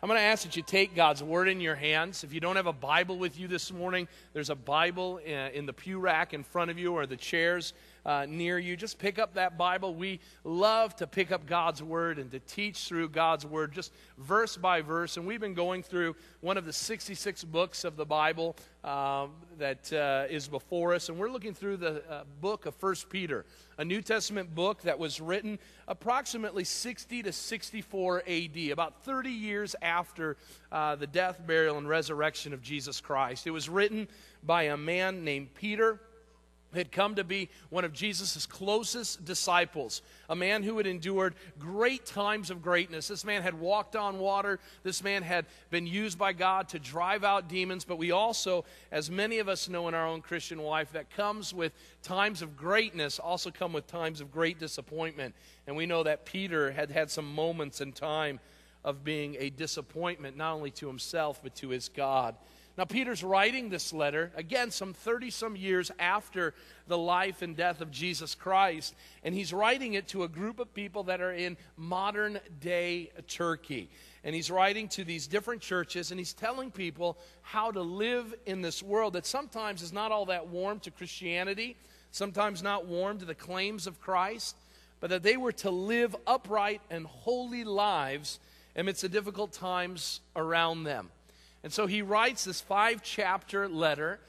I'm going to ask that you take God's Word in your hands. If you don't have a Bible with you this morning, there's a Bible in the pew rack in front of you or the chairs near you. Just pick up that Bible. We love to pick up God's Word and to teach through God's Word, just verse by verse. And we've been going through one of the 66 books of the Bible that is before us. And we're looking through the book of 1 Peter, a New Testament book that was written approximately 60 to 64 A.D., about 30 years after the death, burial, and resurrection of Jesus Christ. It was written by a man named Peter, who had come to be one of Jesus' closest disciples, a man who had endured great times of greatness. This man had walked on water. This man had been used by God to drive out demons. But we also, as many of us know in our own Christian life, that comes with times of greatness also come with times of great disappointment. And we know that Peter had had some moments in time of being a disappointment, not only to himself, but to his God. Now, Peter's writing this letter, again, some 30-some years after the life and death of Jesus Christ, and he's writing it to a group of people that are in modern-day Turkey. And he's writing to these different churches, and he's telling people how to live in this world that sometimes is not all that warm to Christianity, sometimes not warm to the claims of Christ, but that they were to live upright and holy lives amidst the difficult times around them. And so he writes this 5-chapter letter.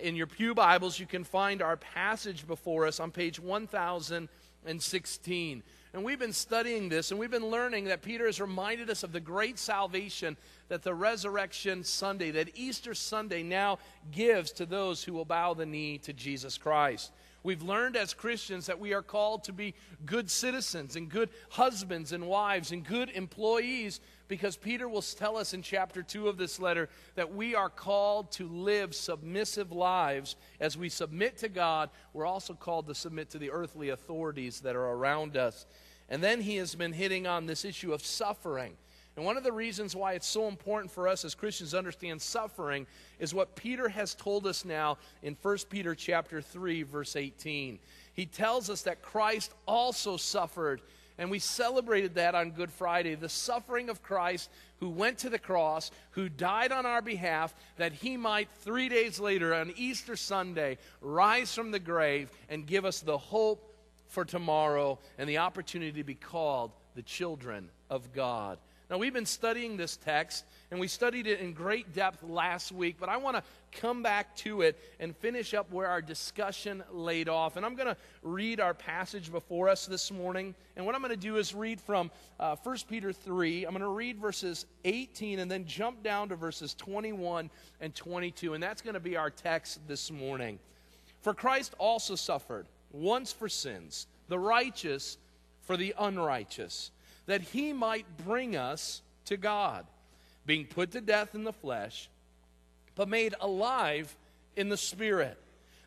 In your pew Bibles, you can find our passage before us on page 1016. And we've been studying this, and we've been learning that Peter has reminded us of the great salvation that the Resurrection Sunday, that Easter Sunday now gives to those who will bow the knee to Jesus Christ. We've learned as Christians that we are called to be good citizens and good husbands and wives and good employees, because Peter will tell us in chapter 2 of this letter that we are called to live submissive lives. As we submit to God, we're also called to submit to the earthly authorities that are around us. And then he has been hitting on this issue of suffering. And one of the reasons why it's so important for us as Christians to understand suffering is what Peter has told us now in 1 Peter chapter 3, verse 18. He tells us that Christ also suffered, and we celebrated that on Good Friday, the suffering of Christ, who went to the cross, who died on our behalf, that he might 3 days later on Easter Sunday rise from the grave and give us the hope for tomorrow and the opportunity to be called the children of God. Now, we've been studying this text, and we studied it in great depth last week, but I want to come back to it and finish up where our discussion laid off. And I'm going to read our passage before us this morning, and what I'm going to do is read from 1 Peter 3. I'm going to read verses 18 and then jump down to verses 21 and 22, and that's going to be our text this morning. For Christ also suffered once for sins, the righteous for the unrighteous, that he might bring us to God, being put to death in the flesh, but made alive in the Spirit.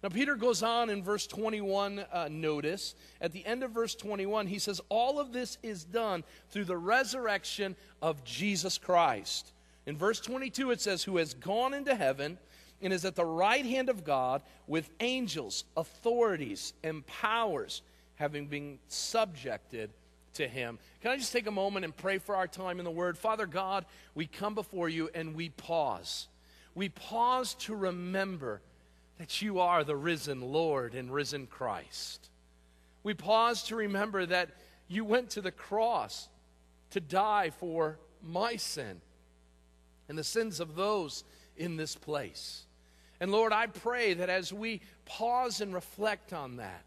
Now, Peter goes on in verse 21, notice, at the end of verse 21, he says, all of this is done through the resurrection of Jesus Christ. In verse 22, it says, who has gone into heaven and is at the right hand of God with angels, authorities, and powers, having been subjected to him. Can I just take a moment and pray for our time in the Word? Father God, we come before you and we pause. We pause to remember that you are the risen Lord and risen Christ. We pause to remember that you went to the cross to die for my sin and the sins of those in this place. And Lord, I pray that as we pause and reflect on that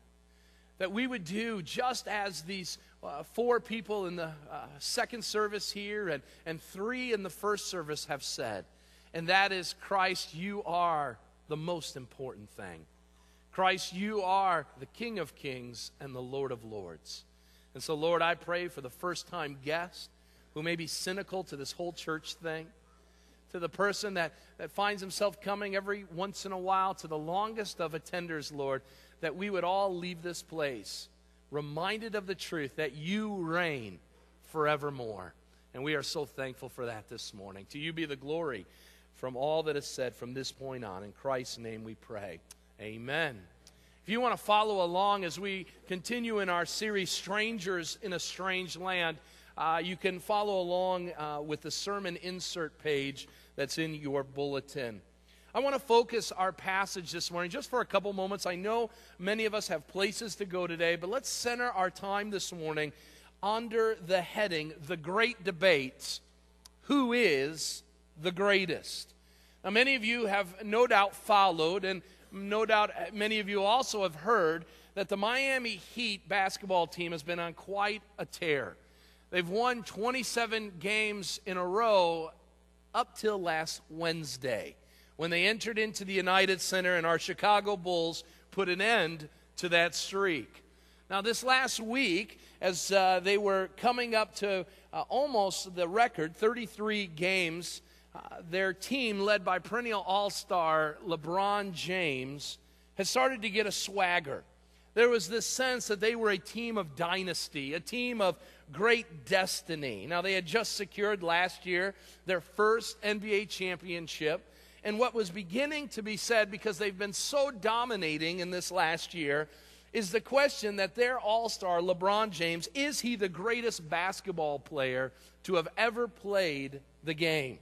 we would do just as these four people in the second service here and three in the first service have said, and that is, Christ, you are the most important thing. Christ, you are the King of Kings and the Lord of Lords. And so, Lord, I pray for the first-time guest who may be cynical to this whole church thing, to the person that finds himself coming every once in a while, to the longest of attenders, Lord, that we would all leave this place reminded of the truth that you reign forevermore. And we are so thankful for that this morning. To you be the glory from all that is said from this point on. In Christ's name we pray. Amen. If you want to follow along as we continue in our series, Strangers in a Strange Land, You can follow along with the sermon insert page that's in your bulletin. I want to focus our passage this morning just for a couple moments. I know many of us have places to go today, but let's center our time this morning under the heading, The Great Debate, Who is the Greatest? Now, many of you have no doubt followed, and no doubt many of you also have heard that the Miami Heat basketball team has been on quite a tear. They've won 27 games in a row up till last Wednesday, when they entered into the United Center and our Chicago Bulls put an end to that streak. Now, this last week, as they were coming up to almost the record, 33 games, their team, led by perennial all-star LeBron James, has started to get a swagger. There was this sense that they were a team of dynasty, a team of great destiny. Now, they had just secured last year their first NBA championship. And what was beginning to be said, because they've been so dominating in this last year, is the question that their all-star, LeBron James, is he the greatest basketball player to have ever played the game?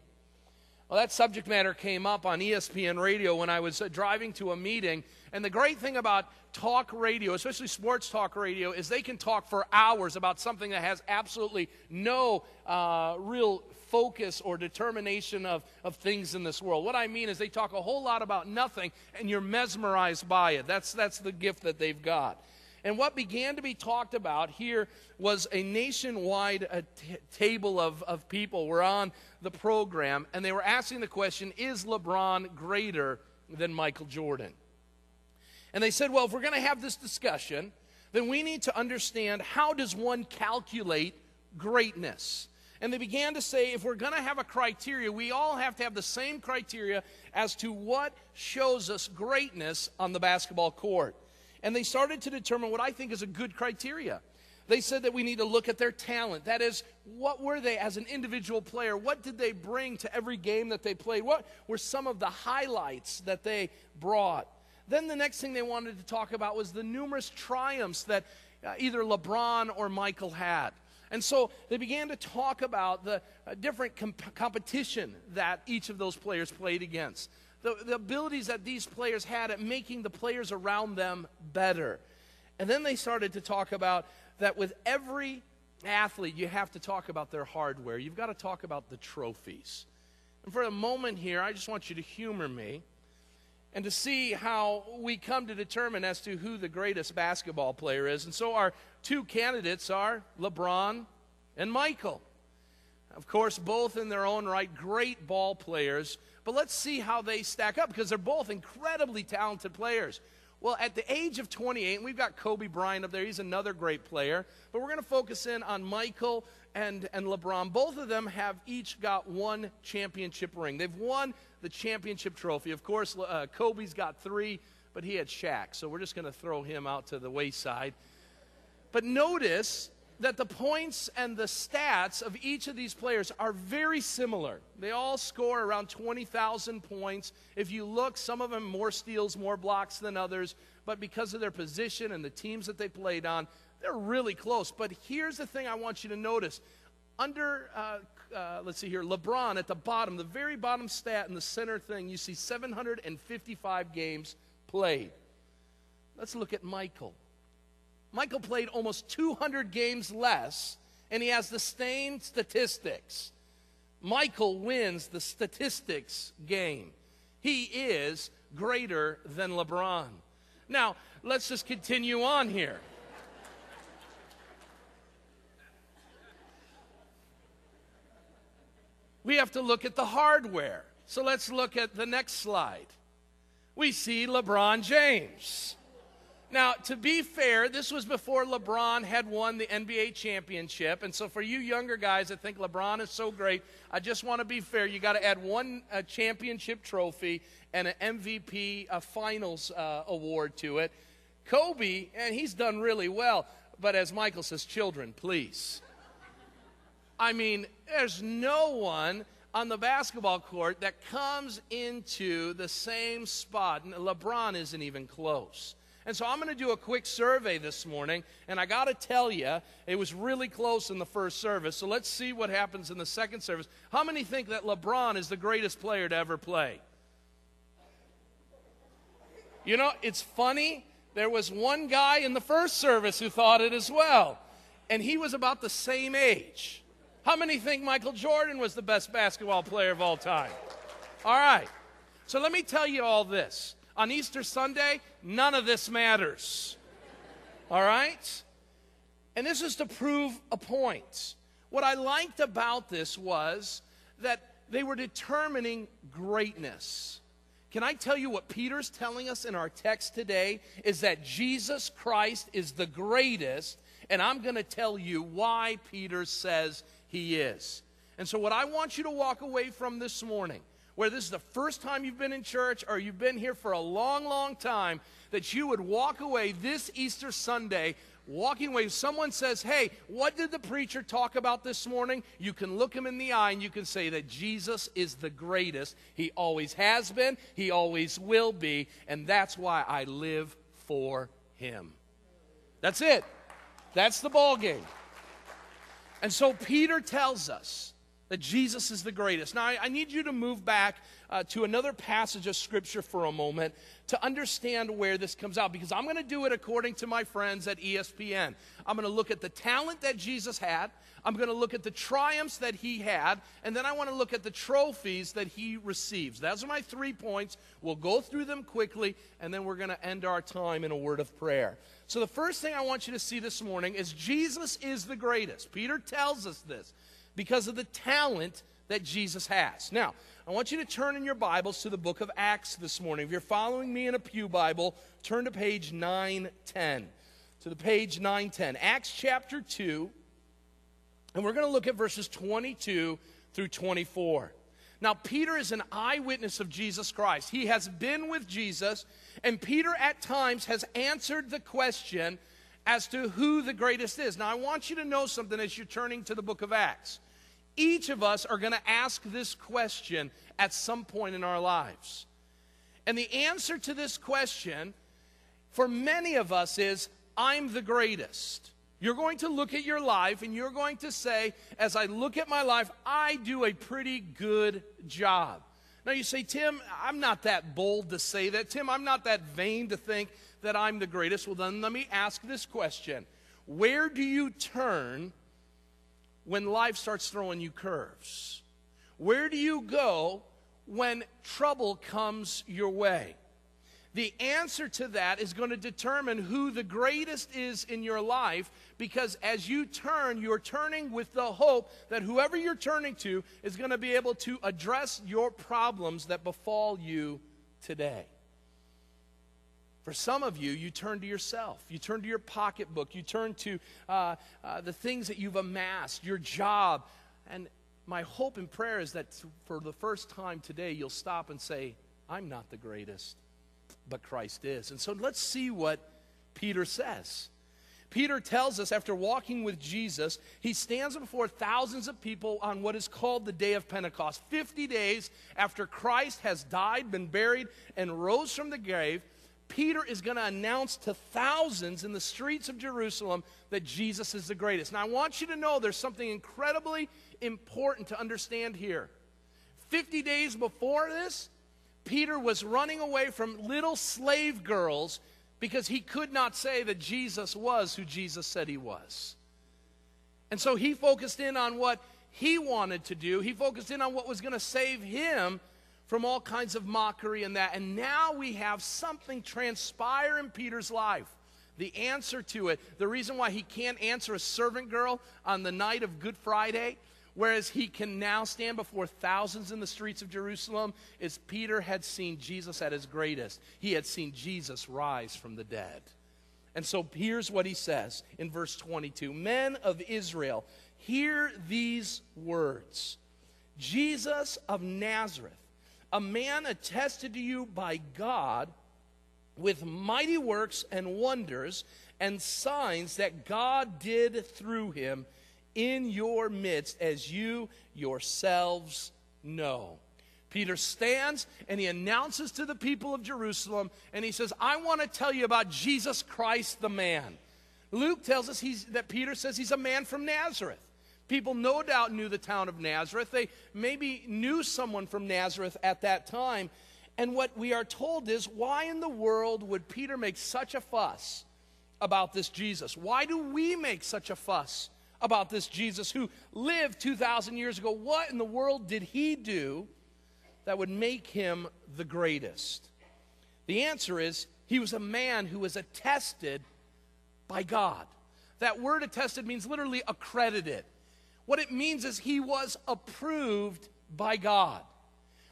Well, that subject matter came up on ESPN Radio when I was driving to a meeting. And the great thing about talk radio, especially sports talk radio, is they can talk for hours about something that has absolutely no real focus or determination of things in this world. What I mean is they talk a whole lot about nothing, and you're mesmerized by it. That's the gift that they've got. And what began to be talked about here was a nationwide table of people were on the program, and they were asking the question, is LeBron greater than Michael Jordan? And they said, well, if we're going to have this discussion, then we need to understand, how does one calculate greatness? And they began to say, if we're going to have a criteria, we all have to have the same criteria as to what shows us greatness on the basketball court. And they started to determine what I think is a good criteria. They said that we need to look at their talent. That is, what were they as an individual player? What did they bring to every game that they played? What were some of the highlights that they brought? Then the next thing they wanted to talk about was the numerous triumphs that either LeBron or Michael had. And so they began to talk about the different competition that each of those players played against. The abilities that these players had at making the players around them better. And then they started to talk about that with every athlete, you have to talk about their hardware. You've got to talk about the trophies. And for a moment here, I just want you to humor me and to see how we come to determine as to who the greatest basketball player is. And so our two candidates are LeBron and Michael. Of course, both in their own right, great ball players. But let's see how they stack up, because they're both incredibly talented players. Well, at the age of 28, and we've got Kobe Bryant up there. He's another great player. But we're going to focus in on Michael and LeBron. Both of them have each got one championship ring. They've won the championship trophy. Of course, Kobe's got three, but he had Shaq. So we're just going to throw him out to the wayside. But notice that the points and the stats of each of these players are very similar. They all score around 20,000 points. If you look, some of them more steals, more blocks than others, but because of their position and the teams that they played on, they're really close. But here's the thing I want you to notice. Under, let's see here, LeBron at the bottom, the very bottom stat in the center thing, you see 755 games played. Let's look at Michael. Michael played almost 200 games less, and he has the same statistics. Michael wins the statistics game. He is greater than LeBron. Now, let's just continue on here. We have to look at the hardware. So let's look at the next slide. We see LeBron James. Now, to be fair, this was before LeBron had won the NBA championship. And so for you younger guys that think LeBron is so great, I just want to be fair. You got to add one championship trophy and an MVP finals award to it. Kobe, and he's done really well. But as Michael says, children, please. I mean, there's no one on the basketball court that comes into the same spot. And LeBron isn't even close. And so I'm going to do a quick survey this morning, and I got to tell you, it was really close in the first service, so let's see what happens in the second service. How many think that LeBron is the greatest player to ever play? You know, it's funny, there was one guy in the first service who thought it as well, and he was about the same age. How many think Michael Jordan was the best basketball player of all time? All right, so let me tell you all this. On Easter Sunday, none of this matters, all right? And this is to prove a point. What I liked about this was that they were determining greatness. Can I tell you what Peter's telling us in our text today is that Jesus Christ is the greatest, and I'm going to tell you why Peter says he is. And so what I want you to walk away from this morning, where this is the first time you've been in church or you've been here for a long, long time, that you would walk away this Easter Sunday walking away. If someone says, hey, what did the preacher talk about this morning? You can look him in the eye and you can say that Jesus is the greatest. He always has been. He always will be. And that's why I live for him. That's it. That's the ball game. And so Peter tells us that Jesus is the greatest. Now, I need you to move back to another passage of Scripture for a moment to understand where this comes out, because I'm going to do it according to my friends at ESPN. I'm going to look at the talent that Jesus had. I'm going to look at the triumphs that he had. And then I want to look at the trophies that he receives. Those are my 3 points. We'll go through them quickly, and then we're going to end our time in a word of prayer. So the first thing I want you to see this morning is Jesus is the greatest. Peter tells us this because of the talent that Jesus has. Now, I want you to turn in your Bibles to the book of Acts this morning. If you're following me in a pew Bible, turn to page 910. To the page 910. Acts chapter 2, and we're going to look at verses 22 through 24. Now, Peter is an eyewitness of Jesus Christ. He has been with Jesus, and Peter at times has answered the question as to who the greatest is. Now, I want you to know something as you're turning to the book of Acts. Each of us are going to ask this question at some point in our lives. And the answer to this question for many of us is, I'm the greatest. You're going to look at your life and you're going to say, as I look at my life, I do a pretty good job. Now you say, Tim, I'm not that bold to say that. Tim, I'm not that vain to think that I'm the greatest. Well, then let me ask this question. Where do you turn when life starts throwing you curves? Where do you go when trouble comes your way? The answer to that is going to determine who the greatest is in your life, because as you turn, you're turning with the hope that whoever you're turning to is going to be able to address your problems that befall you today. For some of you, you turn to yourself. You turn to your pocketbook. You turn to the things that you've amassed, your job. And my hope and prayer is that for the first time today, you'll stop and say, I'm not the greatest, but Christ is. And so let's see what Peter says. Peter tells us after walking with Jesus, he stands before thousands of people on what is called the day of Pentecost. 50 days after Christ has died, been buried, and rose from the grave, Peter is going to announce to thousands in the streets of Jerusalem that Jesus is the greatest. Now, I want you to know there's something incredibly important to understand here. 50 days before this, Peter was running away from little slave girls because he could not say that Jesus was who Jesus said he was. And so he focused in on what he wanted to do. He focused in on what was going to save him from all kinds of mockery and that. And now we have something transpire in Peter's life. The answer to it, the reason why he can't answer a servant girl on the night of Good Friday, whereas he can now stand before thousands in the streets of Jerusalem, is Peter had seen Jesus at his greatest. He had seen Jesus rise from the dead. And so here's what he says in verse 22. Men of Israel, hear these words. Jesus of Nazareth, a man attested to you by God with mighty works and wonders and signs that God did through him in your midst, as you yourselves know. Peter stands and he announces to the people of Jerusalem, and he says, I want to tell you about Jesus Christ the man. Luke tells us that Peter says he's a man from Nazareth. People no doubt knew the town of Nazareth. They maybe knew someone from Nazareth at that time. And what we are told is, why in the world would Peter make such a fuss about this Jesus? Why do we make such a fuss about this Jesus who lived 2,000 years ago? What in the world did he do that would make him the greatest? The answer is, he was a man who was attested by God. That word attested means literally accredited. What it means is he was approved by God.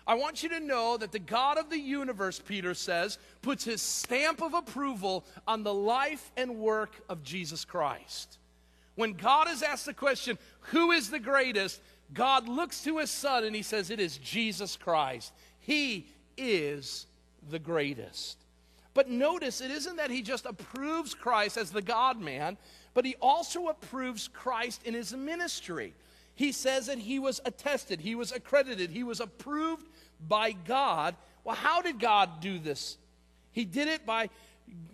I want you to know that the God of the universe, Peter says, puts his stamp of approval on the life and work of Jesus Christ. When God is asked the question, who is the greatest? God looks to his son and he says, it is Jesus Christ. He is the greatest. But notice, it isn't that he just approves Christ as the God-man, but he also approves Christ in his ministry. He says that he was attested, he was accredited, he was approved by God. Well, how did God do this? He did it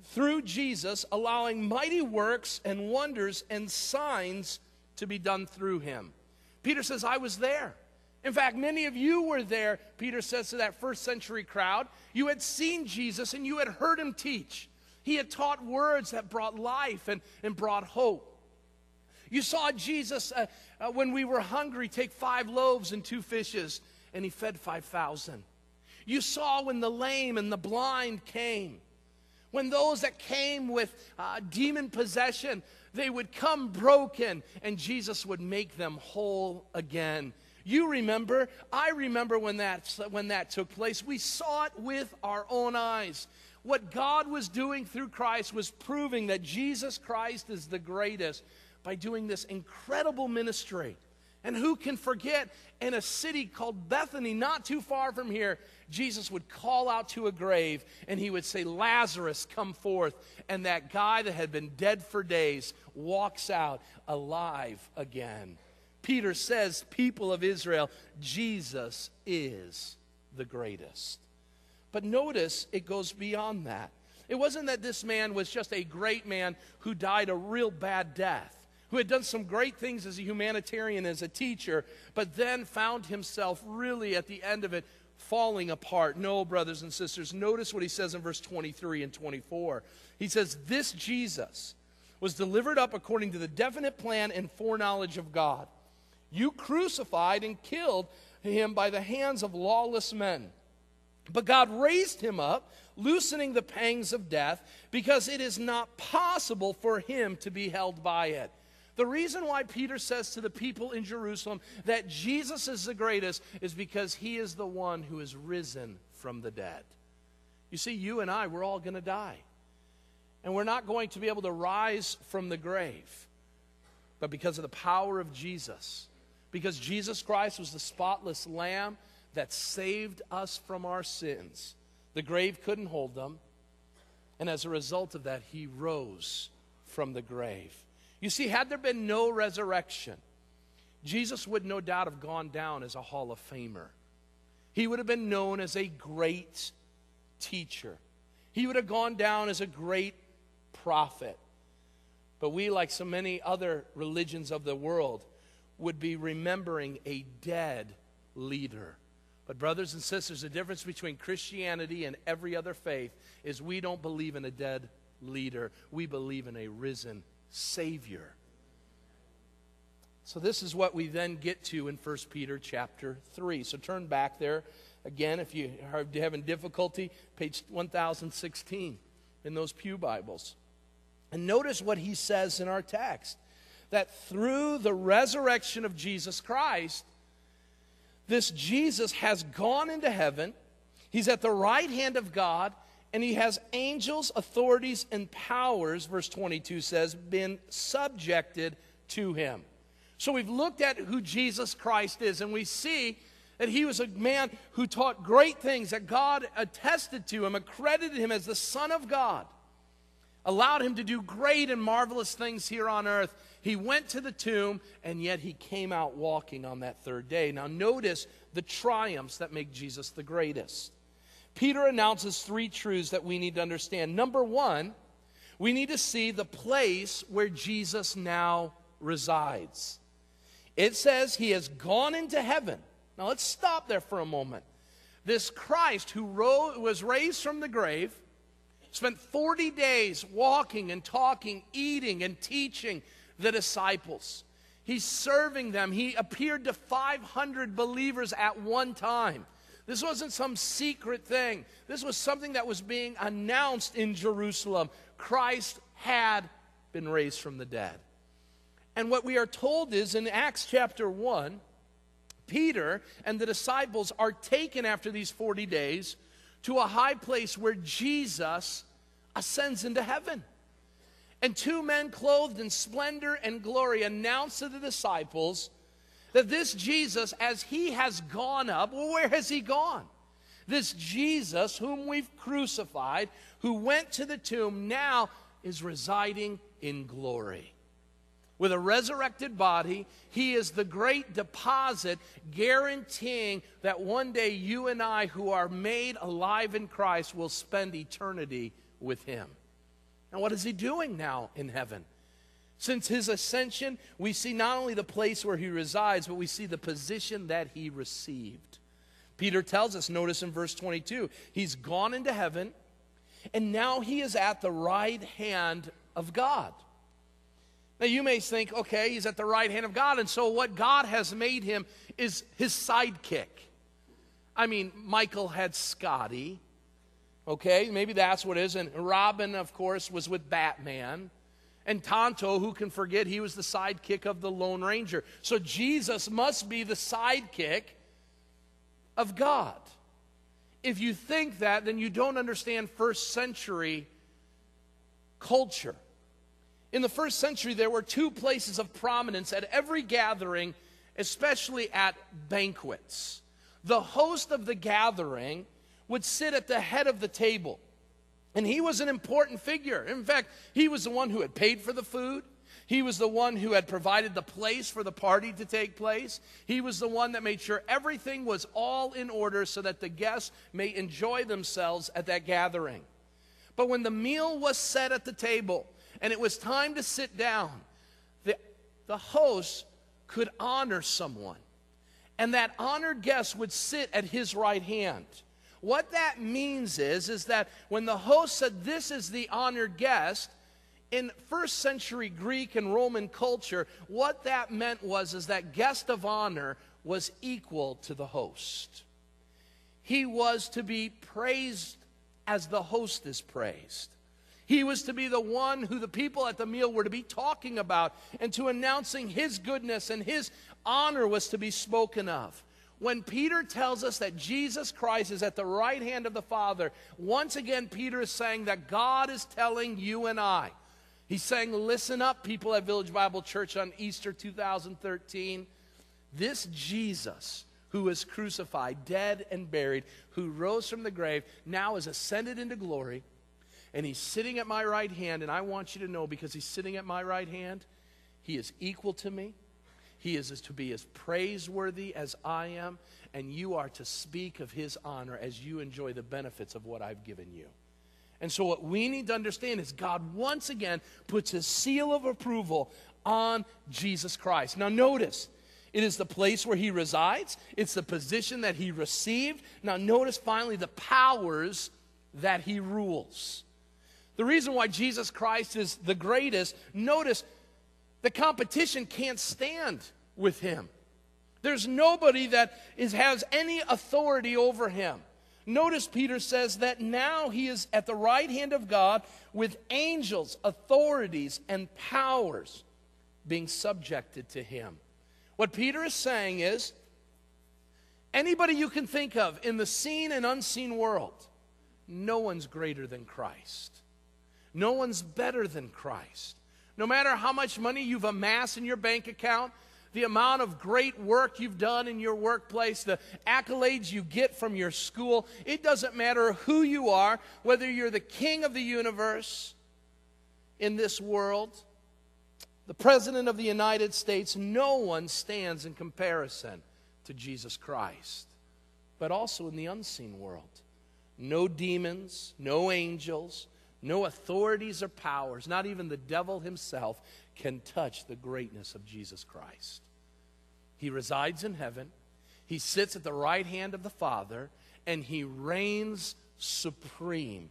through Jesus, allowing mighty works and wonders and signs to be done through him. Peter says, I was there. In fact, many of you were there, Peter says to that first century crowd. You had seen Jesus and you had heard him teach. He had taught words that brought life and brought hope. You saw Jesus when we were hungry take 5 loaves and 2 fishes, and he fed 5,000. You saw when the lame and the blind came. When those that came with demon possession, they would come broken, and Jesus would make them whole again. You remember, I remember when that took place. We saw it with our own eyes. What God was doing through Christ was proving that Jesus Christ is the greatest by doing this incredible ministry. And who can forget, in a city called Bethany, not too far from here, Jesus would call out to a grave and he would say, Lazarus, come forth. And that guy that had been dead for days walks out alive again. Peter says, people of Israel, Jesus is the greatest. But notice, it goes beyond that. It wasn't that this man was just a great man who died a real bad death, who had done some great things as a humanitarian, as a teacher, but then found himself really at the end of it falling apart. No, brothers and sisters, notice what he says in verse 23 and 24. He says, this Jesus was delivered up according to the definite plan and foreknowledge of God. You crucified and killed him by the hands of lawless men. But God raised him up, loosening the pangs of death, because it is not possible for him to be held by it. The reason why Peter says to the people in Jerusalem that Jesus is the greatest is because he is the one who is risen from the dead. You see, you and I, we're all going to die. And we're not going to be able to rise from the grave. But because of the power of Jesus, because Jesus Christ was the spotless lamb that saved us from our sins. The grave couldn't hold them, and as a result of that, he rose from the grave. You see, had there been no resurrection, Jesus would no doubt have gone down as a Hall of Famer. He would have been known as a great teacher. He would have gone down as a great prophet. But we, like so many other religions of the world, would be remembering a dead leader. But brothers and sisters, the difference between Christianity and every other faith is we don't believe in a dead leader. We believe in a risen Savior. So this is what we then get to in 1 Peter chapter 3. So turn back there. Again, if you are having difficulty, page 1016 in those pew Bibles. And notice what he says in our text, that through the resurrection of Jesus Christ, this Jesus has gone into heaven, he's at the right hand of God, and he has angels, authorities, and powers, verse 22 says, been subjected to him. So we've looked at who Jesus Christ is, and we see that he was a man who taught great things, that God attested to him, accredited him as the Son of God, allowed him to do great and marvelous things here on earth. He went to the tomb, and yet he came out walking on that third day. Now notice the triumphs that make Jesus the greatest. Peter announces three truths that we need to understand. Number one, we need to see the place where Jesus now resides. It says he has gone into heaven. Now let's stop there for a moment. This Christ who was raised from the grave spent 40 days walking and talking, eating and teaching the disciples. He's serving them. He appeared to 500 believers at one time. This wasn't some secret thing. This was something that was being announced in Jerusalem. Christ had been raised from the dead. And what we are told is in Acts chapter 1, Peter and the disciples are taken after these 40 days to a high place where Jesus ascends into heaven. And two men clothed in splendor and glory announced to the disciples that this Jesus, as he has gone up, well, where has he gone? This Jesus whom we've crucified, who went to the tomb, now is residing in glory. With a resurrected body, he is the great deposit guaranteeing that one day you and I who are made alive in Christ will spend eternity with him. And what is he doing now in heaven? Since his ascension, we see not only the place where he resides, but we see the position that he received. Peter tells us, notice in verse 22, he's gone into heaven, and now he is at the right hand of God. Now you may think, okay, he's at the right hand of God, and so what God has made him is his sidekick. I mean, Michael had Scotty, okay, maybe that's what it is, and Robin, of course, was with Batman, and Tonto, who can forget, he was the sidekick of the Lone Ranger. So Jesus must be the sidekick of God. If you think that, then you don't understand first century culture. In the first century, there were two places of prominence at every gathering, especially at banquets. The host of the gathering would sit at the head of the table, and he was an important figure. In fact, he was the one who had paid for the food. He was the one who had provided the place for the party to take place. He was the one that made sure everything was all in order so that the guests may enjoy themselves at that gathering. But when the meal was set at the table, and it was time to sit down, the host could honor someone. And that honored guest would sit at his right hand. What that means is that when the host said, this is the honored guest, in first century Greek and Roman culture, what that meant was that guest of honor was equal to the host. He was to be praised as the host is praised. He was to be the one who the people at the meal were to be talking about and to announcing his goodness, and his honor was to be spoken of. When Peter tells us that Jesus Christ is at the right hand of the Father, once again Peter is saying that God is telling you and I. He's saying, listen up, people at Village Bible Church on Easter 2013. This Jesus who was crucified, dead and buried, who rose from the grave, now is ascended into glory. And he's sitting at my right hand, and I want you to know, because he's sitting at my right hand, he is equal to me. He is to be as praiseworthy as I am, and you are to speak of his honor as you enjoy the benefits of what I've given you. And so what we need to understand is God once again puts his seal of approval on Jesus Christ. Now notice, it is the place where he resides. It's the position that he received. Now notice finally the powers that he rules. The reason why Jesus Christ is the greatest, notice the competition can't stand with him. There's nobody that has any authority over him. Notice Peter says that now he is at the right hand of God with angels, authorities, and powers being subjected to him. What Peter is saying is anybody you can think of in the seen and unseen world, no one's greater than Christ. No one's better than Christ. No matter how much money you've amassed in your bank account, the amount of great work you've done in your workplace, the accolades you get from your school, it doesn't matter who you are, whether you're the king of the universe in this world, the president of the United States, no one stands in comparison to Jesus Christ, but also in the unseen world. No demons, no angels, no authorities or powers, not even the devil himself can touch the greatness of Jesus Christ. He resides in heaven. He sits at the right hand of the Father, and he reigns supreme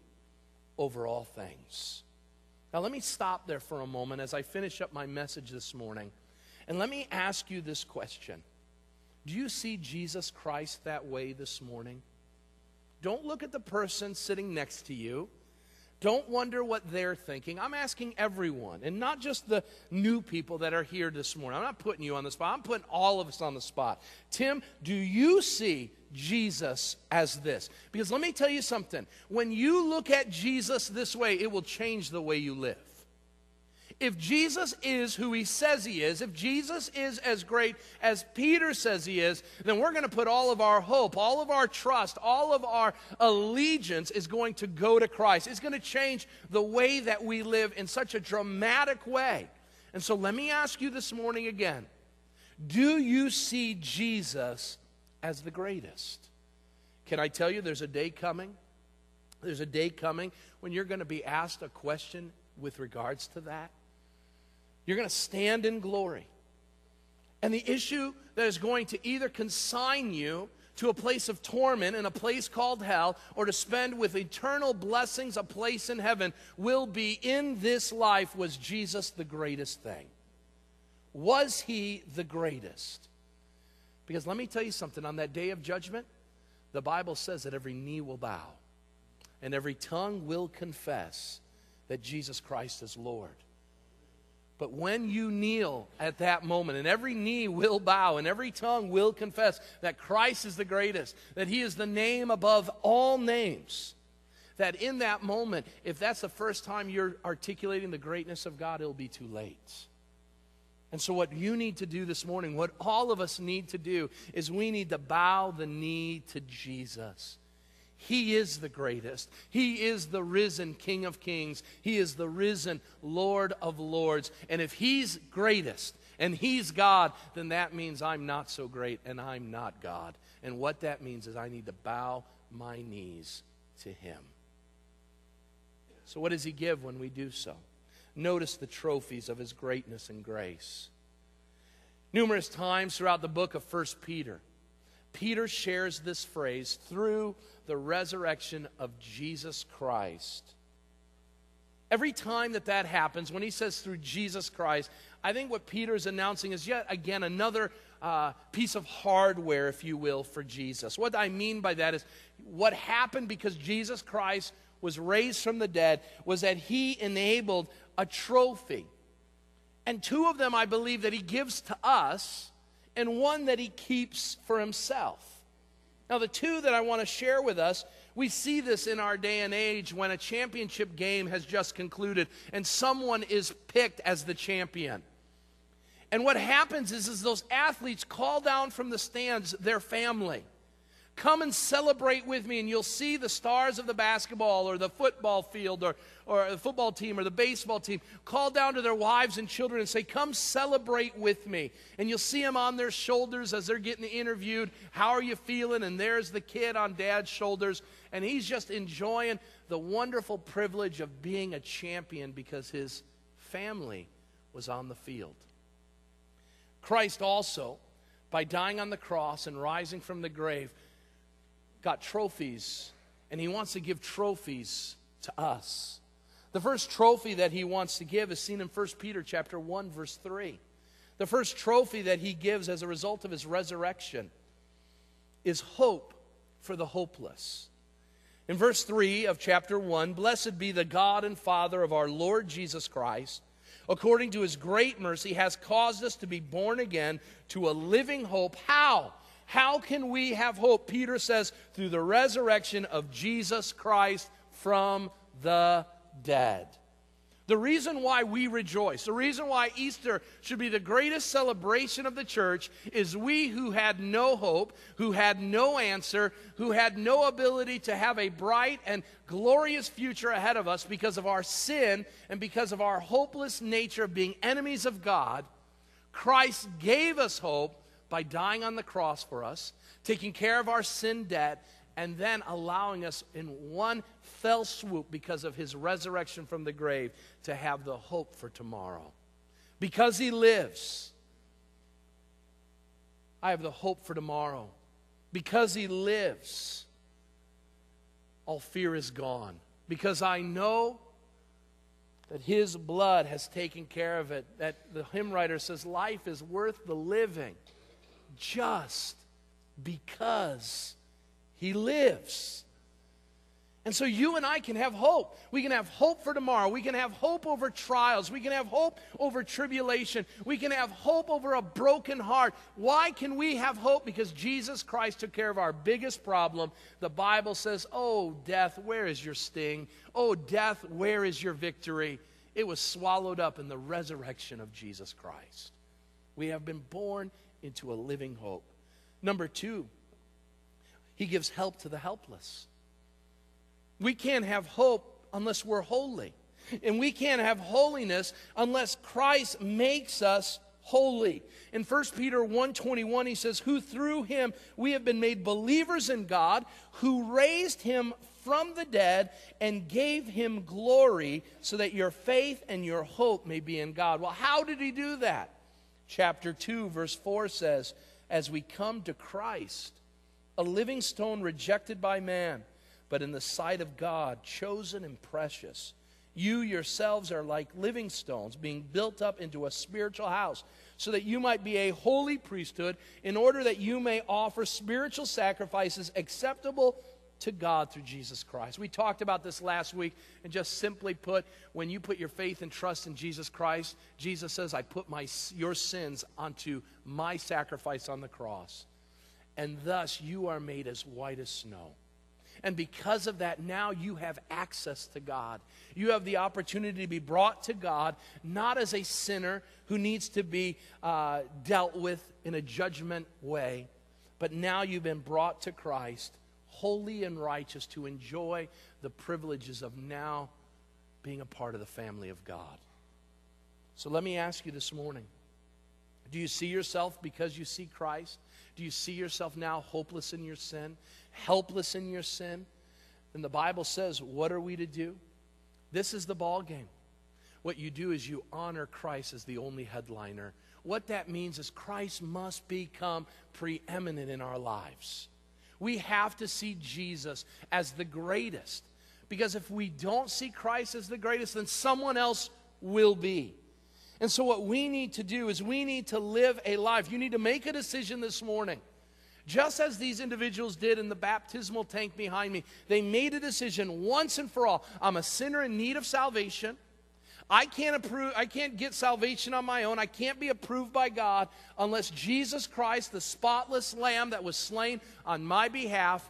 over all things. Now let me stop there for a moment as I finish up my message this morning. And let me ask you this question. Do you see Jesus Christ that way this morning? Don't look at the person sitting next to you. Don't wonder what they're thinking. I'm asking everyone, and not just the new people that are here this morning. I'm not putting you on the spot. I'm putting all of us on the spot. Tim, do you see Jesus as this? Because let me tell you something. When you look at Jesus this way, it will change the way you live. If Jesus is who he says he is, if Jesus is as great as Peter says he is, then we're going to put all of our hope, all of our trust, all of our allegiance is going to go to Christ. It's going to change the way that we live in such a dramatic way. And so let me ask you this morning again, do you see Jesus as the greatest? Can I tell you there's a day coming? There's a day coming when you're going to be asked a question with regards to that. You're going to stand in glory. And the issue that is going to either consign you to a place of torment in a place called hell, or to spend with eternal blessings a place in heaven, will be, in this life, was Jesus the greatest thing? Was he the greatest? Because let me tell you something, on that day of judgment, the Bible says that every knee will bow and every tongue will confess that Jesus Christ is Lord. But when you kneel at that moment, and every knee will bow and every tongue will confess that Christ is the greatest, that he is the name above all names, that in that moment, if that's the first time you're articulating the greatness of God, it'll be too late. And so what you need to do this morning, what all of us need to do, is we need to bow the knee to Jesus. He is the greatest. He is the risen King of Kings. He is the risen Lord of Lords. And if he's greatest and he's God, then that means I'm not so great and I'm not God. And what that means is I need to bow my knees to him. So what does he give when we do so? Notice the trophies of his greatness and grace. Numerous times throughout the book of 1 Peter, Peter shares this phrase, through the resurrection of Jesus Christ. Every time that that happens, when he says through Jesus Christ, I think what Peter's announcing is yet again another piece of hardware, if you will, for Jesus. What I mean by that is what happened because Jesus Christ was raised from the dead was that he enabled a trophy. And two of them, I believe, that he gives to us, and one that he keeps for himself. Now, the two that I want to share with us, we see this in our day and age when a championship game has just concluded and someone is picked as the champion. And what happens is those athletes call down from the stands their family. Come and celebrate with me, and you'll see the stars of the basketball or the football field or the football team or the baseball team call down to their wives and children and say, come celebrate with me. And you'll see them on their shoulders as they're getting interviewed. How are you feeling? And there's the kid on dad's shoulders, and he's just enjoying the wonderful privilege of being a champion because his family was on the field. Christ also, by dying on the cross and rising from the grave, got trophies, and he wants to give trophies to us. The first trophy that he wants to give is seen in 1 Peter chapter 1, verse 3. The first trophy that he gives as a result of his resurrection is hope for the hopeless. In verse 3 of chapter 1, blessed be the God and Father of our Lord Jesus Christ, according to his great mercy has caused us to be born again to a living hope. How? How can we have hope? Peter says, through the resurrection of Jesus Christ from the dead. The reason why we rejoice, the reason why Easter should be the greatest celebration of the church, is we who had no hope, who had no answer, who had no ability to have a bright and glorious future ahead of us because of our sin and because of our hopeless nature of being enemies of God, Christ gave us hope by dying on the cross for us, taking care of our sin debt, and then allowing us in one fell swoop because of his resurrection from the grave to have the hope for tomorrow. Because he lives, I have the hope for tomorrow. Because he lives, all fear is gone. Because I know that his blood has taken care of it. That the hymn writer says, life is worth the living just because he lives. And so you and I can have hope. We can have hope for tomorrow. We can have hope over trials. We can have hope over tribulation. We can have hope over a broken heart. Why can we have hope? Because Jesus Christ took care of our biggest problem. The Bible says, oh, death, where is your sting? Oh, death, where is your victory? It was swallowed up in the resurrection of Jesus Christ. We have been born into a living hope. Number two, he gives help to the helpless. We can't have hope unless we're holy. And we can't have holiness unless Christ makes us holy. In 1 Peter 1:21, he says, who through him we have been made believers in God, who raised him from the dead and gave him glory, so that your faith and your hope may be in God. Well, how did he do that? Chapter 2, verse 4 says, as we come to Christ, a living stone rejected by man, but in the sight of God, chosen and precious. You yourselves are like living stones, being built up into a spiritual house, so that you might be a holy priesthood, in order that you may offer spiritual sacrifices acceptable to God through Jesus Christ. We talked about this last week, and just simply put, when you put your faith and trust in Jesus Christ, Jesus says, I put your sins onto my sacrifice on the cross, and thus you are made as white as snow. And because of that, now you have access to God. You have the opportunity to be brought to God, not as a sinner who needs to be dealt with in a judgment way, but now you've been brought to Christ, holy and righteous, to enjoy the privileges of now being a part of the family of God. So let me ask you this morning, do you see yourself because you see Christ? Do you see yourself now hopeless in your sin, helpless in your sin? And the Bible says, what are we to do? This is the ball game. What you do is you honor Christ as the only headliner. What that means is Christ must become preeminent in our lives. We have to see Jesus as the greatest, because if we don't see Christ as the greatest, then someone else will be. And so what we need to do is we need to live a life. You need to make a decision this morning. Just as these individuals did in the baptismal tank behind me, they made a decision once and for all. I'm a sinner in need of salvation. I can't get salvation on my own. I can't be approved by God unless Jesus Christ, the spotless lamb that was slain on my behalf,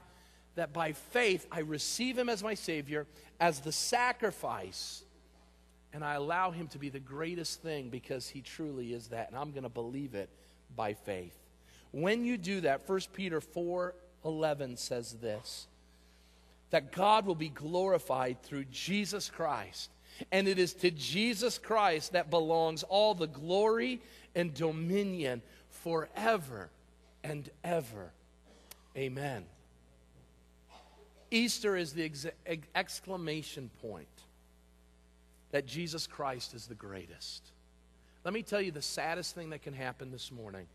that by faith I receive him as my Savior, as the sacrifice, and I allow him to be the greatest thing, because he truly is that. And I'm going to believe it by faith. When you do that, 1 Peter 4:11 says this, that God will be glorified through Jesus Christ. And it is to Jesus Christ that belongs all the glory and dominion forever and ever. Amen. Easter is the exclamation point that Jesus Christ is the greatest. Let me tell you the saddest thing that can happen this morning,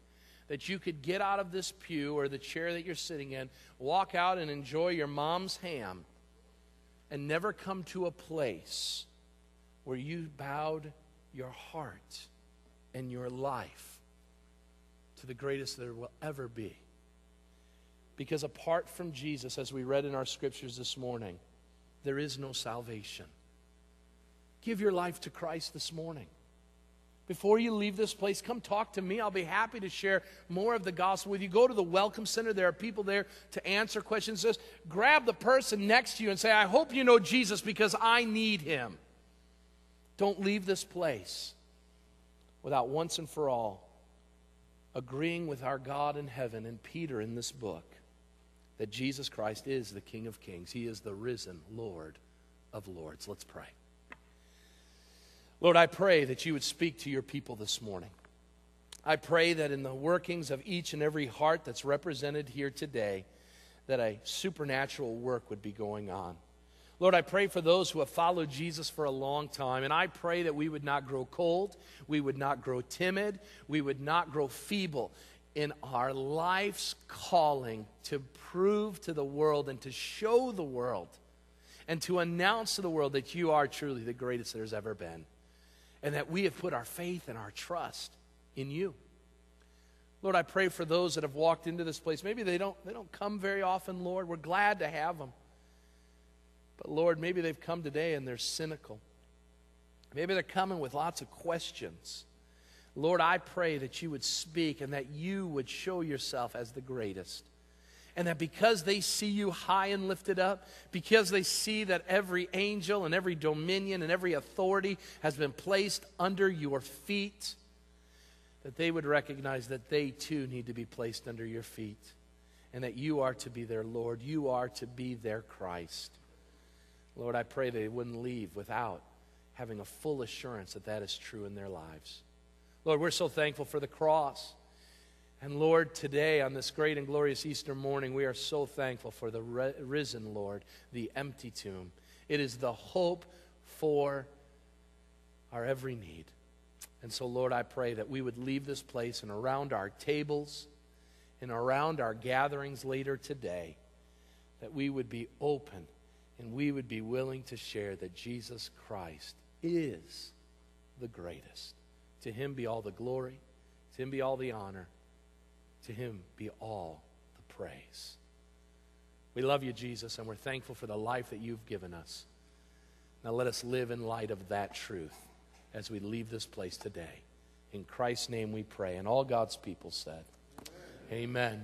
that you could get out of this pew or the chair that you're sitting in, walk out and enjoy your mom's ham, and never come to a place where you bowed your heart and your life to the greatest there will ever be. Because apart from Jesus, as we read in our scriptures this morning, there is no salvation. Give your life to Christ this morning. Before you leave this place, come talk to me. I'll be happy to share more of the gospel with you. Go to the Welcome Center. There are people there to answer questions. Just grab the person next to you and say, I hope you know Jesus, because I need him. Don't leave this place without once and for all agreeing with our God in heaven and Peter in this book that Jesus Christ is the King of Kings. He is the risen Lord of Lords. Let's pray. Lord, I pray that you would speak to your people this morning. I pray that in the workings of each and every heart that's represented here today, that a supernatural work would be going on. Lord, I pray for those who have followed Jesus for a long time, and I pray that we would not grow cold, we would not grow timid, we would not grow feeble in our life's calling to prove to the world and to show the world and to announce to the world that you are truly the greatest there's ever been, and that we have put our faith and our trust in you. Lord, I pray for those that have walked into this place. Maybe they don't come very often, Lord. We're glad to have them. But Lord, maybe they've come today and they're cynical. Maybe they're coming with lots of questions. Lord, I pray that you would speak and that you would show yourself as the greatest. And that because they see you high and lifted up, because they see that every angel and every dominion and every authority has been placed under your feet, that they would recognize that they too need to be placed under your feet, and that you are to be their Lord, you are to be their Christ. Lord, I pray they wouldn't leave without having a full assurance that that is true in their lives. Lord, we're so thankful for the cross. And Lord, today on this great and glorious Easter morning, we are so thankful for the risen Lord, the empty tomb. It is the hope for our every need. And so, Lord, I pray that we would leave this place and around our tables and around our gatherings later today, that we would be open and we would be willing to share that Jesus Christ is the greatest. To him be all the glory. To him be all the honor. To him be all the praise. We love you, Jesus, and we're thankful for the life that you've given us. Now let us live in light of that truth as we leave this place today. In Christ's name we pray. And all God's people said, amen. Amen.